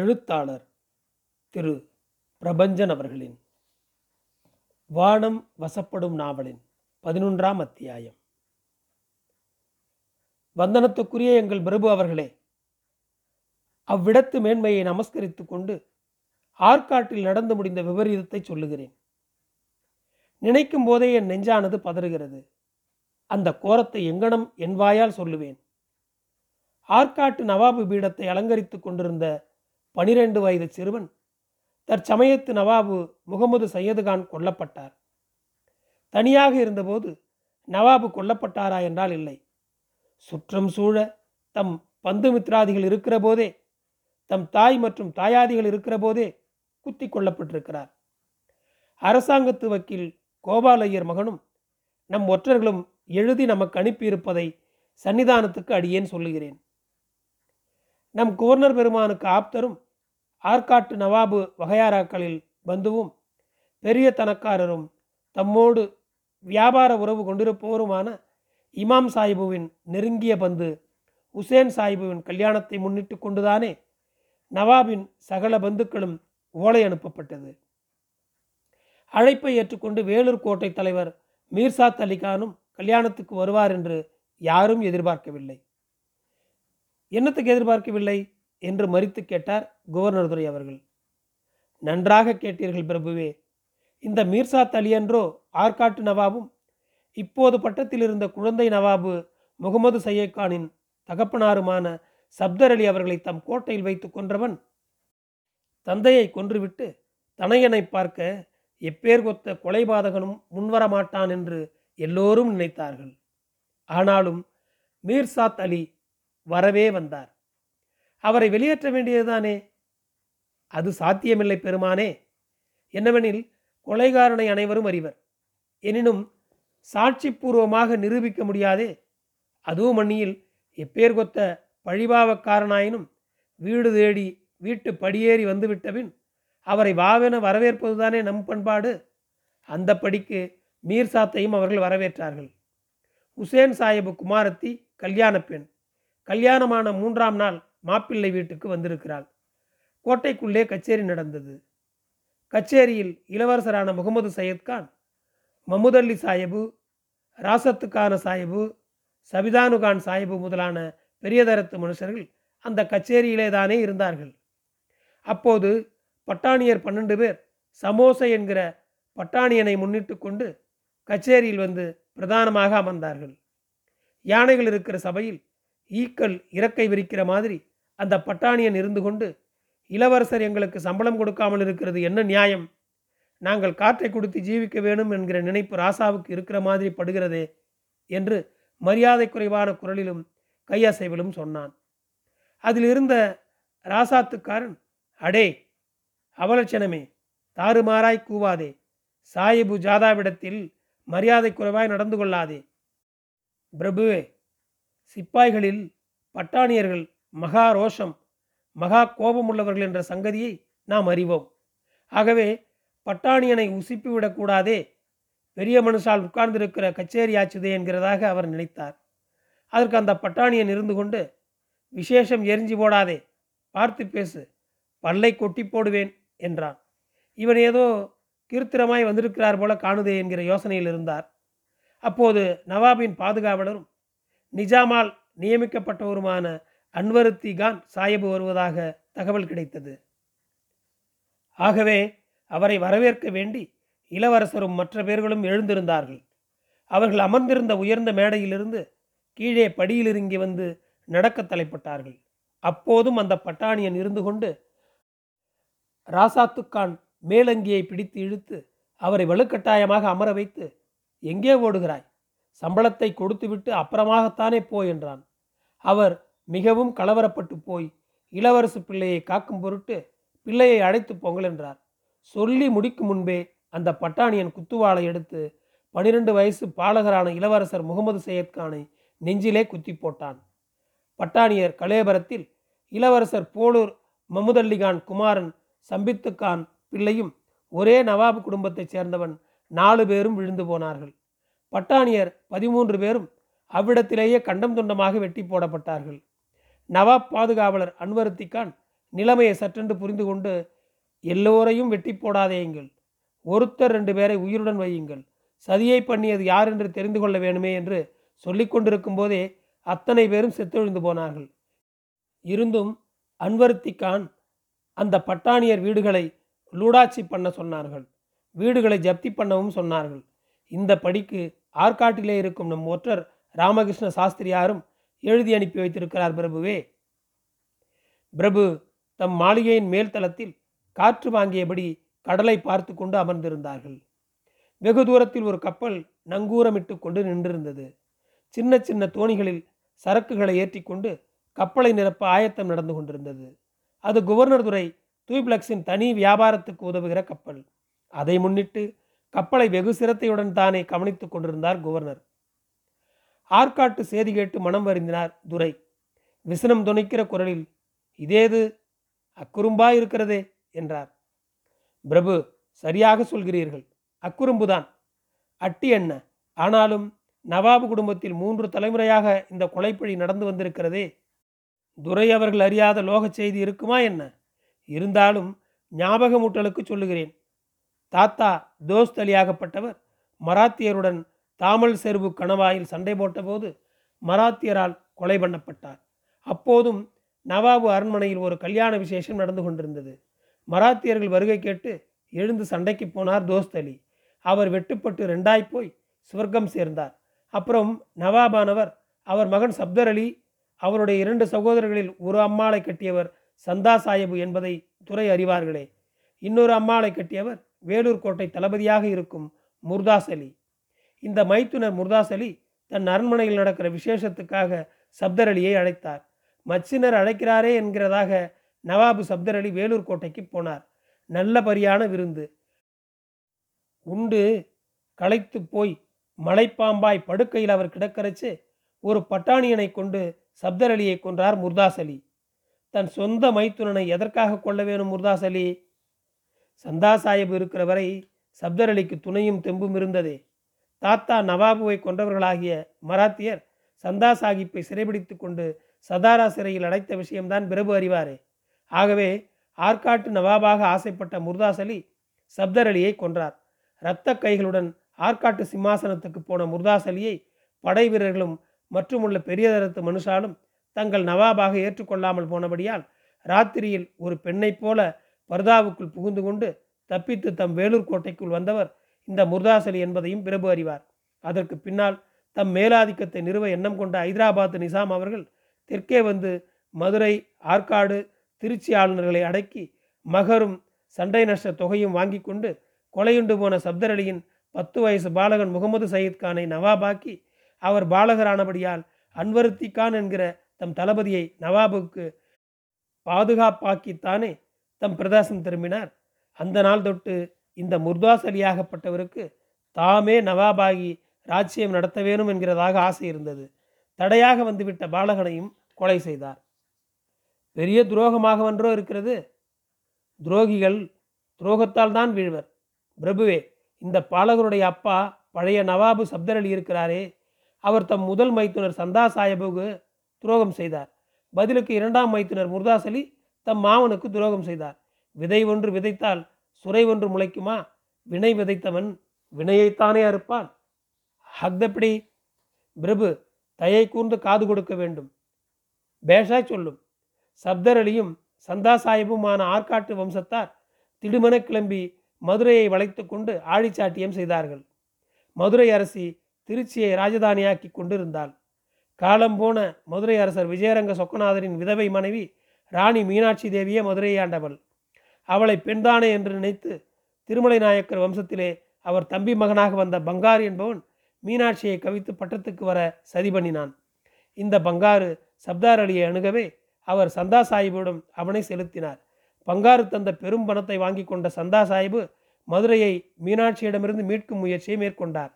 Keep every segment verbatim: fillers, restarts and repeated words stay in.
எழுத்தாளர் திரு பிரபஞ்சன் அவர்களின் வானம் வசப்படும் நாவலின் பதினொன்றாம் அத்தியாயம். வந்தனத்துக்குரிய எங்கள் பிரபு அவர்களே, அவ்விடத்து மேன்மையை நமஸ்கரித்து கொண்டு ஆற்காட்டில் நடந்து முடிந்த விபரீதத்தை சொல்லுகிறேன். நினைக்கும் போதே என் நெஞ்சானது பதறுகிறது. அந்த கோரத்தை எங்கனம் என் வாயால் சொல்லுவேன்? ஆற்காட்டு நவாபு பீடத்தை அலங்கரித்து கொண்டிருந்த பனிரெண்டு வயது சிறுவன் தற்சமயத்து நவாபு முகமது சையத் கான் கொல்லப்பட்டார். தனியாக இருந்தபோது நவாபு கொல்லப்பட்டாரா என்றால் இல்லை. சுற்றம் சூழ தம் பந்து மித்ராதிகள் இருக்கிற போதே, தம் தாய் மற்றும் தாயாதிகள் இருக்கிற போதே குத்தி கொல்லப்பட்டிருக்கிறார். அரசாங்கத்து வக்கீல் கோபாலையர் மகனும் நம் ஒற்றர்களும் எழுதி நமக்கு அனுப்பியிருப்பதை சன்னிதானத்துக்கு அடியேன் சொல்லுகிறேன். நம் குவர்னர் பெருமானுக்கு ஆப்தரும் ஆற்காட்டு நவாபு வகையாராக்களில் பந்துவும் பெரிய தனக்காரரும் தம்மோடு வியாபார உறவு கொண்டிருப்போருமான இமாம் சாஹிபுவின் நெருங்கிய பந்து உசேன் சாஹிபுவின் கல்யாணத்தை முன்னிட்டு கொண்டுதானே நவாபின் சகல பந்துக்களும் ஓலை அனுப்பப்பட்டது. அழைப்பை ஏற்றுக்கொண்டு வேலூர் கோட்டை தலைவர் மீர்சாத் அலி கானும் கல்யாணத்துக்கு வருவார் என்று யாரும் எதிர்பார்க்கவில்லை. என்னத்துக்கு எதிர்பார்க்கவில்லை என்று மறித்து கேட்டார் குவர்னர் துரை அவர்கள். நன்றாக கேட்டீர்கள் பிரபுவே. இந்த மீர்சாத் அலி என்றோ ஆற்காட்டு நவாபும் இப்போது பட்டத்தில் இருந்த குழந்தை நவாபு முகமது சையத் கானின் தகப்பனாருமான சப்தர் அலி அவர்களை தம் கோட்டையில் வைத்து கொன்றவன். தந்தையை கொன்றுவிட்டு தனையனை பார்க்க எப்பேர் கொத்த கொலைபாதகனும் முன்வரமாட்டான் என்று எல்லோரும் நினைத்தார்கள். ஆனாலும் மீர்சாத் அலி வரவே வந்தார். அவரை வெளியேற்ற வேண்டியதுதானே? அது சாத்தியமில்லை பெருமானே. என்னவெனில், கொலைகாரனை அனைவரும் அறிவர். எனினும் சாட்சிப்பூர்வமாக நிரூபிக்க முடியாதே. அதுவும் மண்ணியில் எப்பேர் கொத்த பழிபாவக்காரனாயினும் வீடு தேடி வீட்டு படியேறி வந்துவிட்டபின் அவரை வாவென வரவேற்பதுதானே நம் பண்பாடு. அந்த படிக்கு மீர்சாத்தையும் அவர்கள் வரவேற்றார்கள். உசேன் சாஹிபு குமாரத்தி கல்யாண பெண். கல்யாணமான மூன்றாம் நாள் மாப்பிள்ளை வீட்டுக்கு வந்திருக்கிறாள். கோட்டைக்குள்ளே கச்சேரி நடந்தது. கச்சேரியில் இளவரசரான முகமது சையத் கான், மம்முதல்லி சாஹிபு, ராசத்து கான சாஹிபு, சபிதானு கான் சாஹிபு முதலான பெரியதரத்து மனுஷர்கள் அந்த கச்சேரியிலே தானே இருந்தார்கள். அப்போது பட்டாணியர் பன்னெண்டு பேர் சமோசை என்கிற பட்டாணியனை முன்னிட்டு கொண்டு கச்சேரியில் வந்து பிரதானமாக அமர்ந்தார்கள். யானைகள் இருக்கிற சபையில் ஈக்கள் இறக்கை விரிக்கிற மாதிரி அந்த பட்டாணியன் இருந்து கொண்டு, இளவரசர் எங்களுக்கு சம்பளம் கொடுக்காமல் இருக்கிறது என்ன நியாயம், நாங்கள் காற்றை கொடுத்து ஜீவிக்க வேணும் என்கிற நினைப்பு ராசாவுக்கு இருக்கிற மாதிரி படுகிறதே என்று மரியாதை குறைவான குரலிலும் கையசைவிலும் சொன்னான். அதில் இருந்த ராசாத்துக்காரன், அடே அவலட்சணமே, தாறுமாறாய் கூவாதே, சாஹிபு ஜாதாவிடத்தில் மரியாதை குறைவாய் நடந்து கொள்ளாதே. பிரபுவே, சிப்பாய்களில் பட்டாணியர்கள் மகா ரோஷம் மகா கோபமுள்ளவர்கள் என்ற சங்கதியை நாம் அறிவோம். ஆகவே பட்டாணியனை உசிப்பிவிடக்கூடாதே, பெரிய மனுஷால் உட்கார்ந்திருக்கிற கச்சேரி ஆச்சுதே என்கிறதாக அவர் நினைத்தார். அதற்கு அந்த பட்டாணியன் இருந்து கொண்டு, விசேஷம் எரிஞ்சி போடாதே, பார்த்து பேசு, பல்லை கொட்டி போடுவேன் என்றான். இவன் ஏதோ கீர்த்திரமாய் வந்திருக்கிறார் போல காணுதே என்கிற யோசனையில் இருந்தார். அப்போது நவாபின் பாதுகாவலரும் நிசாமால் நியமிக்கப்பட்டவருமான அன்வர்த்தி கான் சாஹிபு வருவதாக தகவல் கிடைத்தது. ஆகவே அவரை வரவேற்க வேண்டி இளவரசரும் மற்ற பேர்களும் எழுந்திருந்தார்கள். அவர்கள் அமர்ந்திருந்த உயர்ந்த மேடையிலிருந்து கீழே படியிலிறங்கி வந்து நடக்க தலைப்பட்டார்கள். அப்போதும் அந்த பட்டாணியன் இருந்து கொண்டு ராசாத்துக்கான் மேலங்கியை பிடித்து இழுத்து அவரை வலுக்கட்டாயமாக அமர வைத்து, எங்கே ஓடுகிறாய், சம்பளத்தை கொடுத்துவிட்டு அப்புறமாகத்தானே போய் என்றான். அவர் மிகவும் கலவரப்பட்டு போய் இளவரசு பிள்ளையை காக்கும் பொருட்டு பிள்ளையை அழைத்து போங்கள் என்றார். சொல்லி முடிக்கும் முன்பே அந்த பட்டாணியன் குத்துவாளை எடுத்து பனிரெண்டு வயசு பாலகரான இளவரசர் முகமது சையத் கானை நெஞ்சிலே குத்தி போட்டான். பட்டாணியர் கலேபரத்தில் இளவரசர் போலூர் மம்முதல்லி கான் குமாரன் சம்பித்து கான் பிள்ளையும் ஒரே நவாபு குடும்பத்தைச் சேர்ந்தவன் நாலு பேரும் விழுந்து போனார்கள். பட்டாணியர் பதிமூன்று பேரும் அவ்விடத்திலேயே கண்டம் துண்டமாக வெட்டி போடப்பட்டார்கள். நவாப் பாதுகாவலர் அன்வர்த்தி கான் நிலைமையை சற்றென்று புரிந்து கொண்டு, எல்லோரையும் வெட்டி போடாதேயுங்கள், ஒருத்தர் ரெண்டு பேரை உயிருடன் வையுங்கள், சதியை பண்ணியது யார் என்று தெரிந்து கொள்ள வேணுமே என்று சொல்லி கொண்டிருக்கும் போதே அத்தனை பேரும் செத்தொழிந்து போனார்கள். இருந்தும் அன்வர்த்தி கான் அந்த பட்டாணியர் வீடுகளை லூடாட்சி பண்ண சொன்னார்கள், வீடுகளை ஜப்தி பண்ணவும் சொன்னார்கள். இந்த படிக்கு ஆற்காட்டிலே இருக்கும் நம் ஒற்றர் ராமகிருஷ்ண சாஸ்திரியாரும் எழுதி அனுப்பி வைத்திருக்கிறார். பிரபுவே, பிரபு தம் மாளிகையின் மேல்தளத்தில் காற்று வாங்கியபடி கடலை பார்த்து கொண்டு அமர்ந்திருந்தார்கள். வெகு தூரத்தில் ஒரு கப்பல் நங்கூரமிட்டு கொண்டு நின்றிருந்தது. சின்ன சின்ன தோணிகளில் சரக்குகளை ஏற்றி கொண்டு கப்பலை நிரப்ப ஆயத்தம் நடந்து கொண்டிருந்தது. அது குவர்னர் துறை தூய்பிளக்ஸின் தனி வியாபாரத்துக்கு உதவுகிற கப்பல். அதை முன்னிட்டு கப்பலை வெகு சிரத்தையுடன் தானே கவனித்து கொண்டிருந்தார் குவர்னர். ஆற்காட்டு சேதி கேட்டு மனம் வருந்தினார் துரை. விசனம் துணிக்கிற குரலில், இதேது அக்குறும்பா இருக்கிறதே என்றார். பிரபு, சரியாக சொல்கிறீர்கள், அக்குறும்புதான். அட்டி என்ன, ஆனாலும் நவாபு குடும்பத்தில் மூன்று தலைமுறையாக இந்த கொலைப்பழி நடந்து வந்திருக்கிறதே. துரை அவர்கள் அறியாத லோக செய்தி இருக்குமா என்ன? இருந்தாலும் ஞாபகமூட்டலுக்கு சொல்லுகிறேன். தாத்தா தோஸ்தலி ஆகப்பட்டவர் மராத்தியருடன் தாமல் செருவு கணவாயில் சண்டை போட்டபோது மராத்தியரால் கொலை பண்ணப்பட்டார். அப்போதும் நவாபு அரண்மனையில் ஒரு கல்யாண விசேஷம் நடந்து கொண்டிருந்தது. மராத்தியர்கள் வருகை கேட்டு எழுந்து சண்டைக்கு போனார் தோஸ்தலி. அவர் வெட்டுப்பட்டு ரெண்டாய் போய் சுவர்க்கம் சேர்ந்தார். அப்புறம் நவாபானவர் அவர் மகன் சப்தர் அலி, அவருடைய இரண்டு சகோதரர்களில் ஒரு அம்மாளை கட்டியவர் சந்தா சாஹிபு என்பதை துறை அறிவார்களே. இன்னொரு அம்மாளை கட்டியவர் வேலூர் கோட்டை தளபதியாக இருக்கும் முர்தாஸ் அலி. இந்த மைத்துனர் முர்தாஸ் அலி தன் அரண்மனையில் நடக்கிற விசேஷத்துக்காக சப்தர் அலியை அழைத்தார். மச்சினர் அழைக்கிறாரே என்கிறதாக நவாபு சப்தர் அலி வேலூர் கோட்டைக்கு போனார். நல்ல பரியான விருந்து உண்டு களைத்து போய் மலைப்பாம்பாய் படுக்கையில் அவர் கிடக்கரைச்சு ஒரு பட்டாணியனை கொண்டு சப்தர் அலியை கொன்றார் முர்தாஸ் அலி. தன் சொந்த மைத்துனனை எதற்காக கொள்ள வேணும் முர்தாஸ் அலி? சந்தா சாஹிபு இருக்கிற வரை சப்தர் அலிக்கு துணையும் தெம்பும் இருந்ததே. தாத்தா நவாபுவை கொன்றவர்களாகிய மராத்தியர் சந்தா சாஹிப்பை சிறைபிடித்து கொண்டு சதாரா சிறையில் அடைத்த விஷயம்தான் பிரபு அறிவாரே. ஆகவே ஆற்காட்டு நவாபாக ஆசைப்பட்ட முர்தாஸ் அலி சப்தர் அலியை கொன்றார். இரத்த கைகளுடன் ஆற்காட்டு சிம்மாசனத்துக்கு போன முர்தாஸ் அலியை படை வீரர்களும் மற்றுமுள்ள பெரிய தரத்து மனுஷாலும் தங்கள் நவாபாக ஏற்றுக்கொள்ளாமல் போனபடியால் ராத்திரியில் ஒரு பெண்ணைப் போல பர்தாவுக்குள் புகுந்து கொண்டு தப்பித்து தம் வேலூர் கோட்டைக்குள் வந்தவர் இந்த முர்தாஸ் அலி என்பதையும் பிரபு அறிவார். அதற்கு பின்னால் தம் மேலாதிக்கத்தை நிறுவ எண்ணம் கொண்ட ஐதராபாத் நிசாம் அவர்கள் தெற்கே வந்து மதுரை, ஆற்காடு, திருச்சி ஆளுநர்களை அடக்கி மகரும் சண்டை நஷ்ட தொகையும் வாங்கி கொண்டு கொலையுண்டு போன சப்தர் அலியின் பத்து வயசு பாலகன் முகமது சையத் கானை நவாபாக்கி அவர் பாலகரானபடியால் அன்வர்த்தி கான் என்கிற தம் தளபதியை நவாபுக்கு பாதுகாப்பாக்கித்தானே தம் பிரதேசம் திரும்பினார். அந்த நாள் தொட்டு இந்த முர்தாஸ் அலியாகப்பட்டவருக்கு தாமே நவாபாகி ராஜ்யம் நடத்த வேணும் என்கிறதாக ஆசை இருந்தது. தடையாக வந்துவிட்ட பாலகனையும் கொலை செய்தார். பெரிய துரோகமாகவன்றோ இருக்கிறது. துரோகிகள் துரோகத்தால் தான் வீழ்வர். பிரபுவே, இந்த பாலகருடைய அப்பா பழைய நவாபு சப்தர் அலி இருக்கிறாரே, அவர் தம் முதல் மைத்துனர் சந்தா சாஹிபுக்கு துரோகம் செய்தார். பதிலுக்கு இரண்டாம் மைத்துனர் முர்தாஸ் அலி தம் மாவனுக்கு துரோகம் செய்தார். விதை ஒன்று விதைத்தால் சுரை ஒன்று முளைக்குமா? வினை விதைத்தவன் வினையைத்தானே அறுப்பான். ஹக்தப்படி பிரபு, தயை கூர்ந்து காது கொடுக்க வேண்டும். பேஷாய் சொல்லும். சப்தர் அலியும் சந்தா சாஹிபுமான ஆற்காட்டு வம்சத்தார் திடுமன கிளம்பி மதுரையை வளைத்து கொண்டு ஆழிச்சாட்டியம் செய்தார்கள். மதுரை அரசி திருச்சியை ராஜதானியாக்கி கொண்டிருந்தாள். காலம் போன மதுரை அரசர் விஜயரங்க சொக்கநாதரின் விதவை மனைவி ராணி மீனாட்சி தேவியே மதுரையாண்டவள். அவளை பெண்தானே என்று நினைத்து திருமலை நாயக்கர் வம்சத்திலே அவர் தம்பி மகனாக வந்த பங்காறு என்பவன் மீனாட்சியை கவித்து பட்டத்துக்கு வர சதி பண்ணினான். இந்த பங்காறு சப்தர் அலியை அணுகவே அவர் சந்தா சாஹிபுடன் அவனை செலுத்தினார். பங்காறு தந்த பெரும் பணத்தை வாங்கி கொண்ட சந்தா சாஹிபு மதுரையை மீனாட்சியிடமிருந்து மீட்கும் முயற்சியை மேற்கொண்டார்.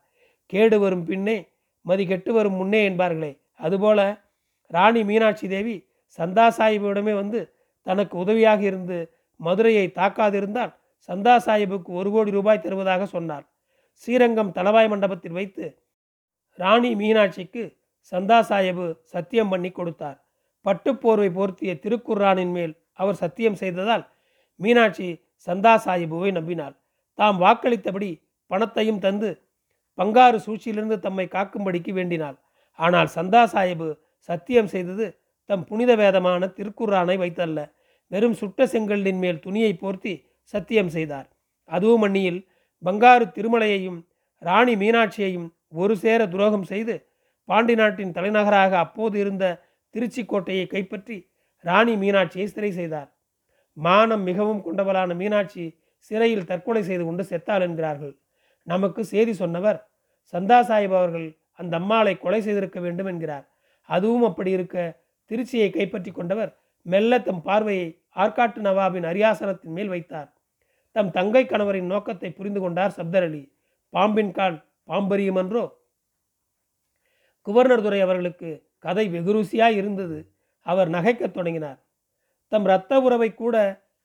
கேடு வரும் பின்னே மதி கெட்டு வரும் முன்னே என்பார்களே, அதுபோல ராணி மீனாட்சி தேவி சந்தா சாஹிபுடமே வந்து தனக்கு உதவியாக இருந்து மதுரையை தாக்காதிருந்தால் சந்தா சாஹிபுக்கு ஒரு கோடி ரூபாய் தருவதாக சொன்னார். ஸ்ரீரங்கம் தளவாய் மண்டபத்தில் வைத்து ராணி மீனாட்சிக்கு சந்தா சாஹிபு சத்தியம் பண்ணி கொடுத்தார். பட்டுப்போர்வை போர்த்திய திருக்குர்ஆனின் மேல் அவர் சத்தியம் செய்ததால் மீனாட்சி சந்தா சாஹிபுவை நம்பினார். தாம் வாக்களித்தபடி பணத்தையும் தந்து பங்காறு சூழ்ச்சியிலிருந்து தம்மை காக்கும்படிக்கு வேண்டினார். ஆனால் சந்தா சாஹிபு சத்தியம் செய்தது தம் புனித வேதமான திருக்குரானை வைத்தல்ல, வெறும் சுட்ட செங்கல்லின் மேல் துணியை போர்த்தி சத்தியம் செய்தார். அதுவும் அந்நியில் பங்காறு திருமலையையும் ராணி மீனாட்சியையும் ஒரு சேர துரோகம் செய்து பாண்டி நாட்டின் தலைநகராக அப்போது இருந்த திருச்சி கோட்டையை கைப்பற்றி ராணி மீனாட்சியை சிறை செய்தார். மானம் மிகவும் கொண்டவளான மீனாட்சி சிறையில் தற்கொலை செய்து கொண்டு செத்தாள் என்கிறார்கள். நமக்கு செய்தி சொன்னவர் சந்தா சாஹிப் அவர்கள் அந்த அம்மாளை கொலை செய்திருக்க வேண்டும் என்கிறார். அதுவும் அப்படி இருக்க திருச்சியை கைப்பற்றி கொண்டவர் மெல்ல தம் பார்வையை ஆற்காட்டு நவாபின் அரியாசனத்தின் மேல் வைத்தார். தம் தங்கை கணவரின் நோக்கத்தை புரிந்து கொண்டார் சப்தர் அலி. பாம்பின் கான் பாம்பரியமன்றோ? குவர்னர் துரை அவர்களுக்கு கதை வெகு ருசியாய் இருந்தது. அவர் நகைக்கத் தொடங்கினார். தம் இரத்த உறவை கூட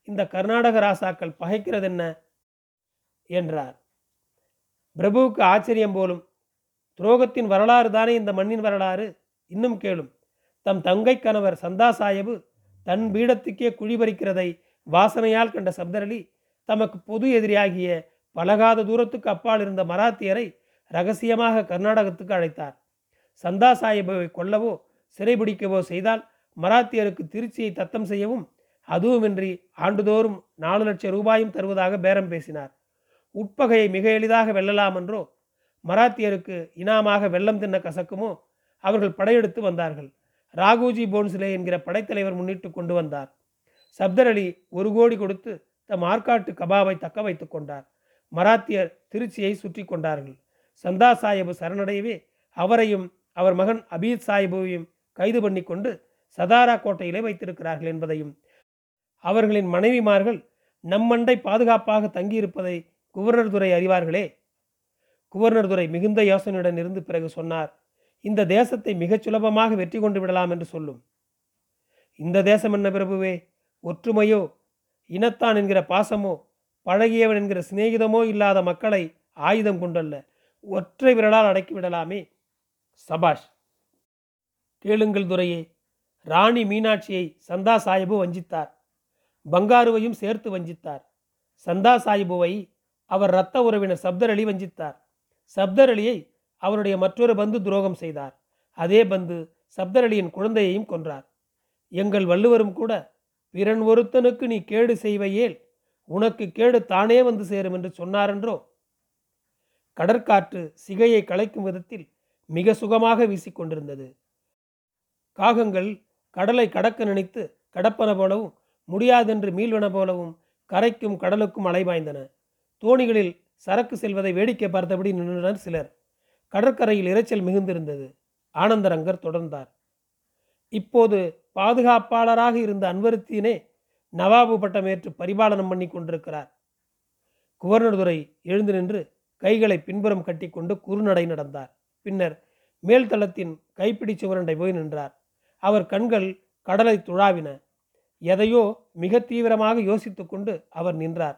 இந்த கர்நாடக ராசாக்கள் பகைக்கிறதென்ன என்றார். பிரபுவுக்கு ஆச்சரியம் போலும். துரோகத்தின் வரலாறு தானே இந்த மண்ணின் வரலாறு. இன்னும் கேளும். தம் தங்கை கணவர் சந்தா சாஹிபு தன் பீடத்துக்கே குழிபறிக்கிறதை வாசனையால் கண்ட சப்தர் அலி தமக்கு பொது எதிரியாகிய பழகாத தூரத்துக்கு அப்பால் இருந்த மராத்தியரை இரகசியமாக கர்நாடகத்துக்கு அழைத்தார். சந்தா சாஹிபை கொல்லவோ சிறைபிடிக்கவோ செய்தால் மராத்தியருக்கு திருச்சியை தத்தம் செய்யவும், அதுவுமின்றி ஆண்டுதோறும் நாலு லட்சம் ரூபாயும் தருவதாக பேரம் பேசினார். உட்பகையை மிக எளிதாக வெல்லலாம் என்றோ? மராத்தியருக்கு இனாமாக வெள்ளம் தின்ன கசக்குமோ? அவர்கள் படையெடுத்து வந்தார்கள். ராகுஜி போன்சிலே என்கிற படைத்தலைவர் முன்னிட்டு கொண்டு வந்தார். சப்தர் அலி ஒரு கோடி கொடுத்து தம் ஆற்காட்டு கபாவை தக்க வைத்து கொண்டார். மராத்தியர் திருச்சியை சுற்றி கொண்டார்கள். சந்தா சாஹிபு சரணடையவே அவரையும் அவர் மகன் அபீத் சாஹிபுவையும் கைது பண்ணி கொண்டு சதாரா கோட்டையிலே வைத்திருக்கிறார்கள் என்பதையும், அவர்களின் மனைவிமார்கள் நம்மண்டை பாதுகாப்பாக தங்கியிருப்பதை குவர்னர் துரை அறிவார்களே. குவர்னர் துரை மிகுந்த யோசனையுடன் இருந்து பிறகு சொன்னார், இந்த தேசத்தை மிகச் சுலபமாக வெற்றி கொண்டு விடலாம் என்று சொல்லும் இந்த தேசம் என்ன பிரபுவே? ஒற்றுமையோ இனத்தான் என்கிற பாசமோ பழகியவன் என்கிற சிநேகிதமோ இல்லாத மக்களை ஆயுதம் கொண்டல்ல, ஒற்றை விரலால் அடக்கிவிடலாமே. சபாஷ். கேளுங்கள் துரையே, ராணி மீனாட்சியை சந்தா சாஹிபு வஞ்சித்தார். பங்காருவையும் சேர்த்து வஞ்சித்தார். சந்தா சாஹிபுவை அவர் இரத்த உறவினர் சப்தர் அலி வஞ்சித்தார். சப்தர் அலியை அவருடைய மற்றொரு பந்து துரோகம் செய்தார். அதே பந்து சப்தர் அலியின் குழந்தையையும் கொன்றார். எங்கள் வள்ளுவரும் கூட பிறன் ஒருத்தனுக்கு நீ கேடு செய்வையேல் உனக்கு கேடு தானே வந்து சேரும் என்று சொன்னாரென்றோ? கடற்காற்று சிகையை கலைக்கும் விதத்தில் மிக சுகமாக வீசிக்கொண்டிருந்தது. காகங்கள் கடலை கடக்க நினைத்து கடப்பன போலவும், முடியாதென்று மீள்வன போலவும் கரைக்கும் கடலுக்கும் அலைபாய்ந்தன. தோணிகளில் சரக்கு செல்வதை வேடிக்கை பார்த்தபடி நின்றனர் சிலர். கடற்கரையில் இரைச்சல் மிகுந்திருந்தது. ஆனந்தரங்கர் தொடர்ந்தார், இப்போது பாதுகாப்பாளராக இருந்த அன்வர்த்தியினே நவாபு பட்டம் ஏற்று பரிபாலனம் பண்ணி கொண்டிருக்கிறார். குவர்னர் துரை எழுந்து நின்று கைகளை பின்புறம் கட்டி கொண்டு குறுநடை நடந்தார். பின்னர் மேல்தளத்தின் கைப்பிடி சுவரண்டை போய் நின்றார். அவர் கண்கள் கடலை துழாவின. எதையோ மிக தீவிரமாக யோசித்து கொண்டு அவர் நின்றார்.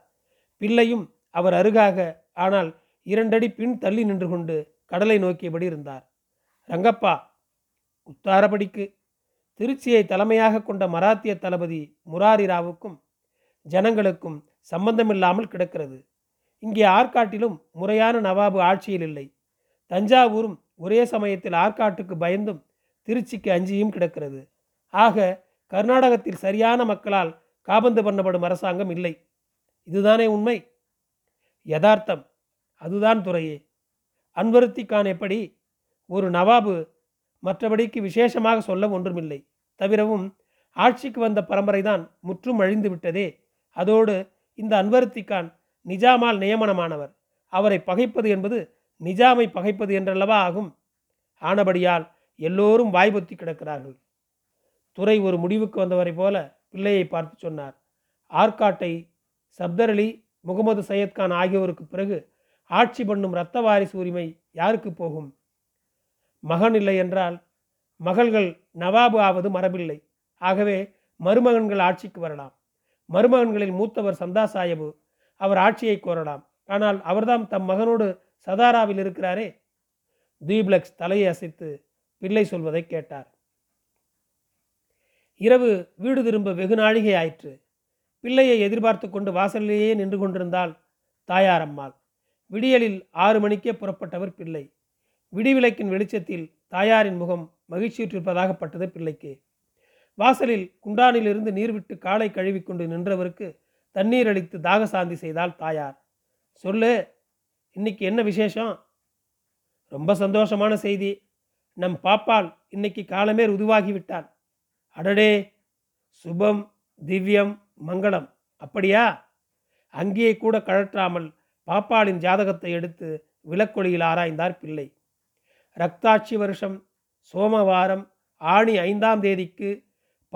பிள்ளையும் அவர் அருகாக, ஆனால் இரண்டடி பின் தள்ளி நின்று கொண்டு கடலை நோக்கியபடி இருந்தார். ரங்கப்பா, உத்தாரப்படிக்கு திருச்சியை தலைமையாக கொண்ட மராத்திய தளபதி முராரி ராவுக்கும் ஜனங்களுக்கும் சம்பந்தமில்லாமல் கிடக்கிறது. இங்கே ஆற்காட்டிலும் முறையான நவாபு ஆட்சியில் இல்லை. தஞ்சாவூரும் ஒரே சமயத்தில் ஆற்காட்டுக்கு பயந்தும் திருச்சிக்கு அஞ்சியும் கிடக்கிறது. ஆக கர்நாடகத்தில் சரியான மக்களால் காபந்து பண்ணப்படும் அரசாங்கம் இல்லை. இதுதானே உண்மை, யதார்த்தம். அதுதான் துறையே. அன்வர்த்தி கான் எப்படி ஒரு நவாபு, மற்றபடிக்கு விசேஷமாக சொல்ல ஒன்றுமில்லை. தவிரவும் ஆட்சிக்கு வந்த பரம்பரை தான் முற்றும் அழிந்து விட்டதே. அதோடு இந்த அன்வர்த்தி கான் நிஜாமால் நியமனமானவர். அவரை பகைப்பது என்பது நிஜாமை பகைப்பது என்றல்லவா ஆகும். ஆனபடியால் எல்லோரும் வாய்பொத்தி கிடக்கிறார்கள். துரை ஒரு முடிவுக்கு வந்தவரை போல பிள்ளையை பார்த்து சொன்னார், ஆற்காட்டை சப்தர் அலி, முகமது சையத் கான் ஆகியோருக்கு பிறகு ஆட்சி பண்ணும் இரத்த வாரிசு உரிமை யாருக்கு போகும்? மகன் இல்லை என்றால் மகள்கள் நவாபு ஆவது மரபில்லை. ஆகவே மருமகன்கள் ஆட்சிக்கு வரலாம். மருமகன்களில் மூத்தவர் சந்தா சாஹிபு. அவர் ஆட்சியை கோரலாம். ஆனால் அவர்தான் தம் மகனோடு சதாராவில் இருக்கிறாரே. தீப்லக்ஸ் தலையை அசைத்து பிள்ளை சொல்வதை கேட்டார். இரவு வீடு திரும்ப வெகு நாழிகை ஆயிற்று. பிள்ளையை எதிர்பார்த்து கொண்டு வாசலிலேயே நின்று கொண்டிருந்தாள் தாயாரம்மாள். விடியலில் ஆறு மணிக்கே புறப்பட்டவர் பிள்ளை. விடிவிளக்கின் வெளிச்சத்தில் தாயாரின் முகம் மகிழ்ச்சியுற்றிருப்பதாகப்பட்டது பிள்ளைக்கு. வாசலில் குண்டானிலிருந்து நீர்விட்டு காலை கழுவிக்கொண்டு நின்றவருக்கு தண்ணீர் அளித்து தாகசாந்தி செய்தால் தாயார். சொல்லு, இன்னைக்கு என்ன விசேஷம்? ரொம்ப சந்தோஷமான செய்தி. நம் பாப்பால் இன்னைக்கு காலமே ருதுவாகிவிட்டாள். அடடே, சுபம், திவ்யம், மங்களம். அப்படியா? அங்கேயே கூட கழற்றாமல் பாப்பாளின் ஜாதகத்தை எடுத்து விளக்கொலியில் ஆராய்ந்தார் பிள்ளை. ரத்தாட்சி வருஷம் சோமவாரம் ஆணி ஐந்தாம் தேதிக்கு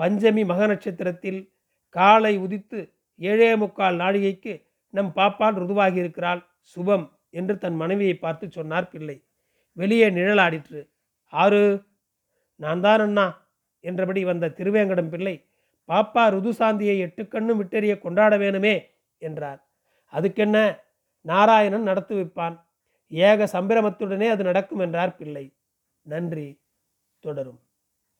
பஞ்சமி மகநட்சத்திரத்தில் காலை உதித்து ஏழே முக்கால் நாழிகைக்கு நம் பாப்பால் ருதுவாகியிருக்கிறாள், சுபம் என்று தன் மனைவியை பார்த்து சொன்னார் பிள்ளை. வெளியே நிழலாடிற்று. ஆறு. நான் தான் அண்ணா என்றபடி வந்த திருவேங்கடம் பிள்ளை, பாப்பா ருதுசாந்தியை எட்டுக்கண்ணும் விட்டெறிய கொண்டாட வேணுமே என்றார். அதுக்கென்ன, நாராயணன் நடத்து வைப்பான். ஏக சம்பிரமத்துடனே அது நடக்கும் என்றார் பிள்ளை. நன்றி. தொடரும்.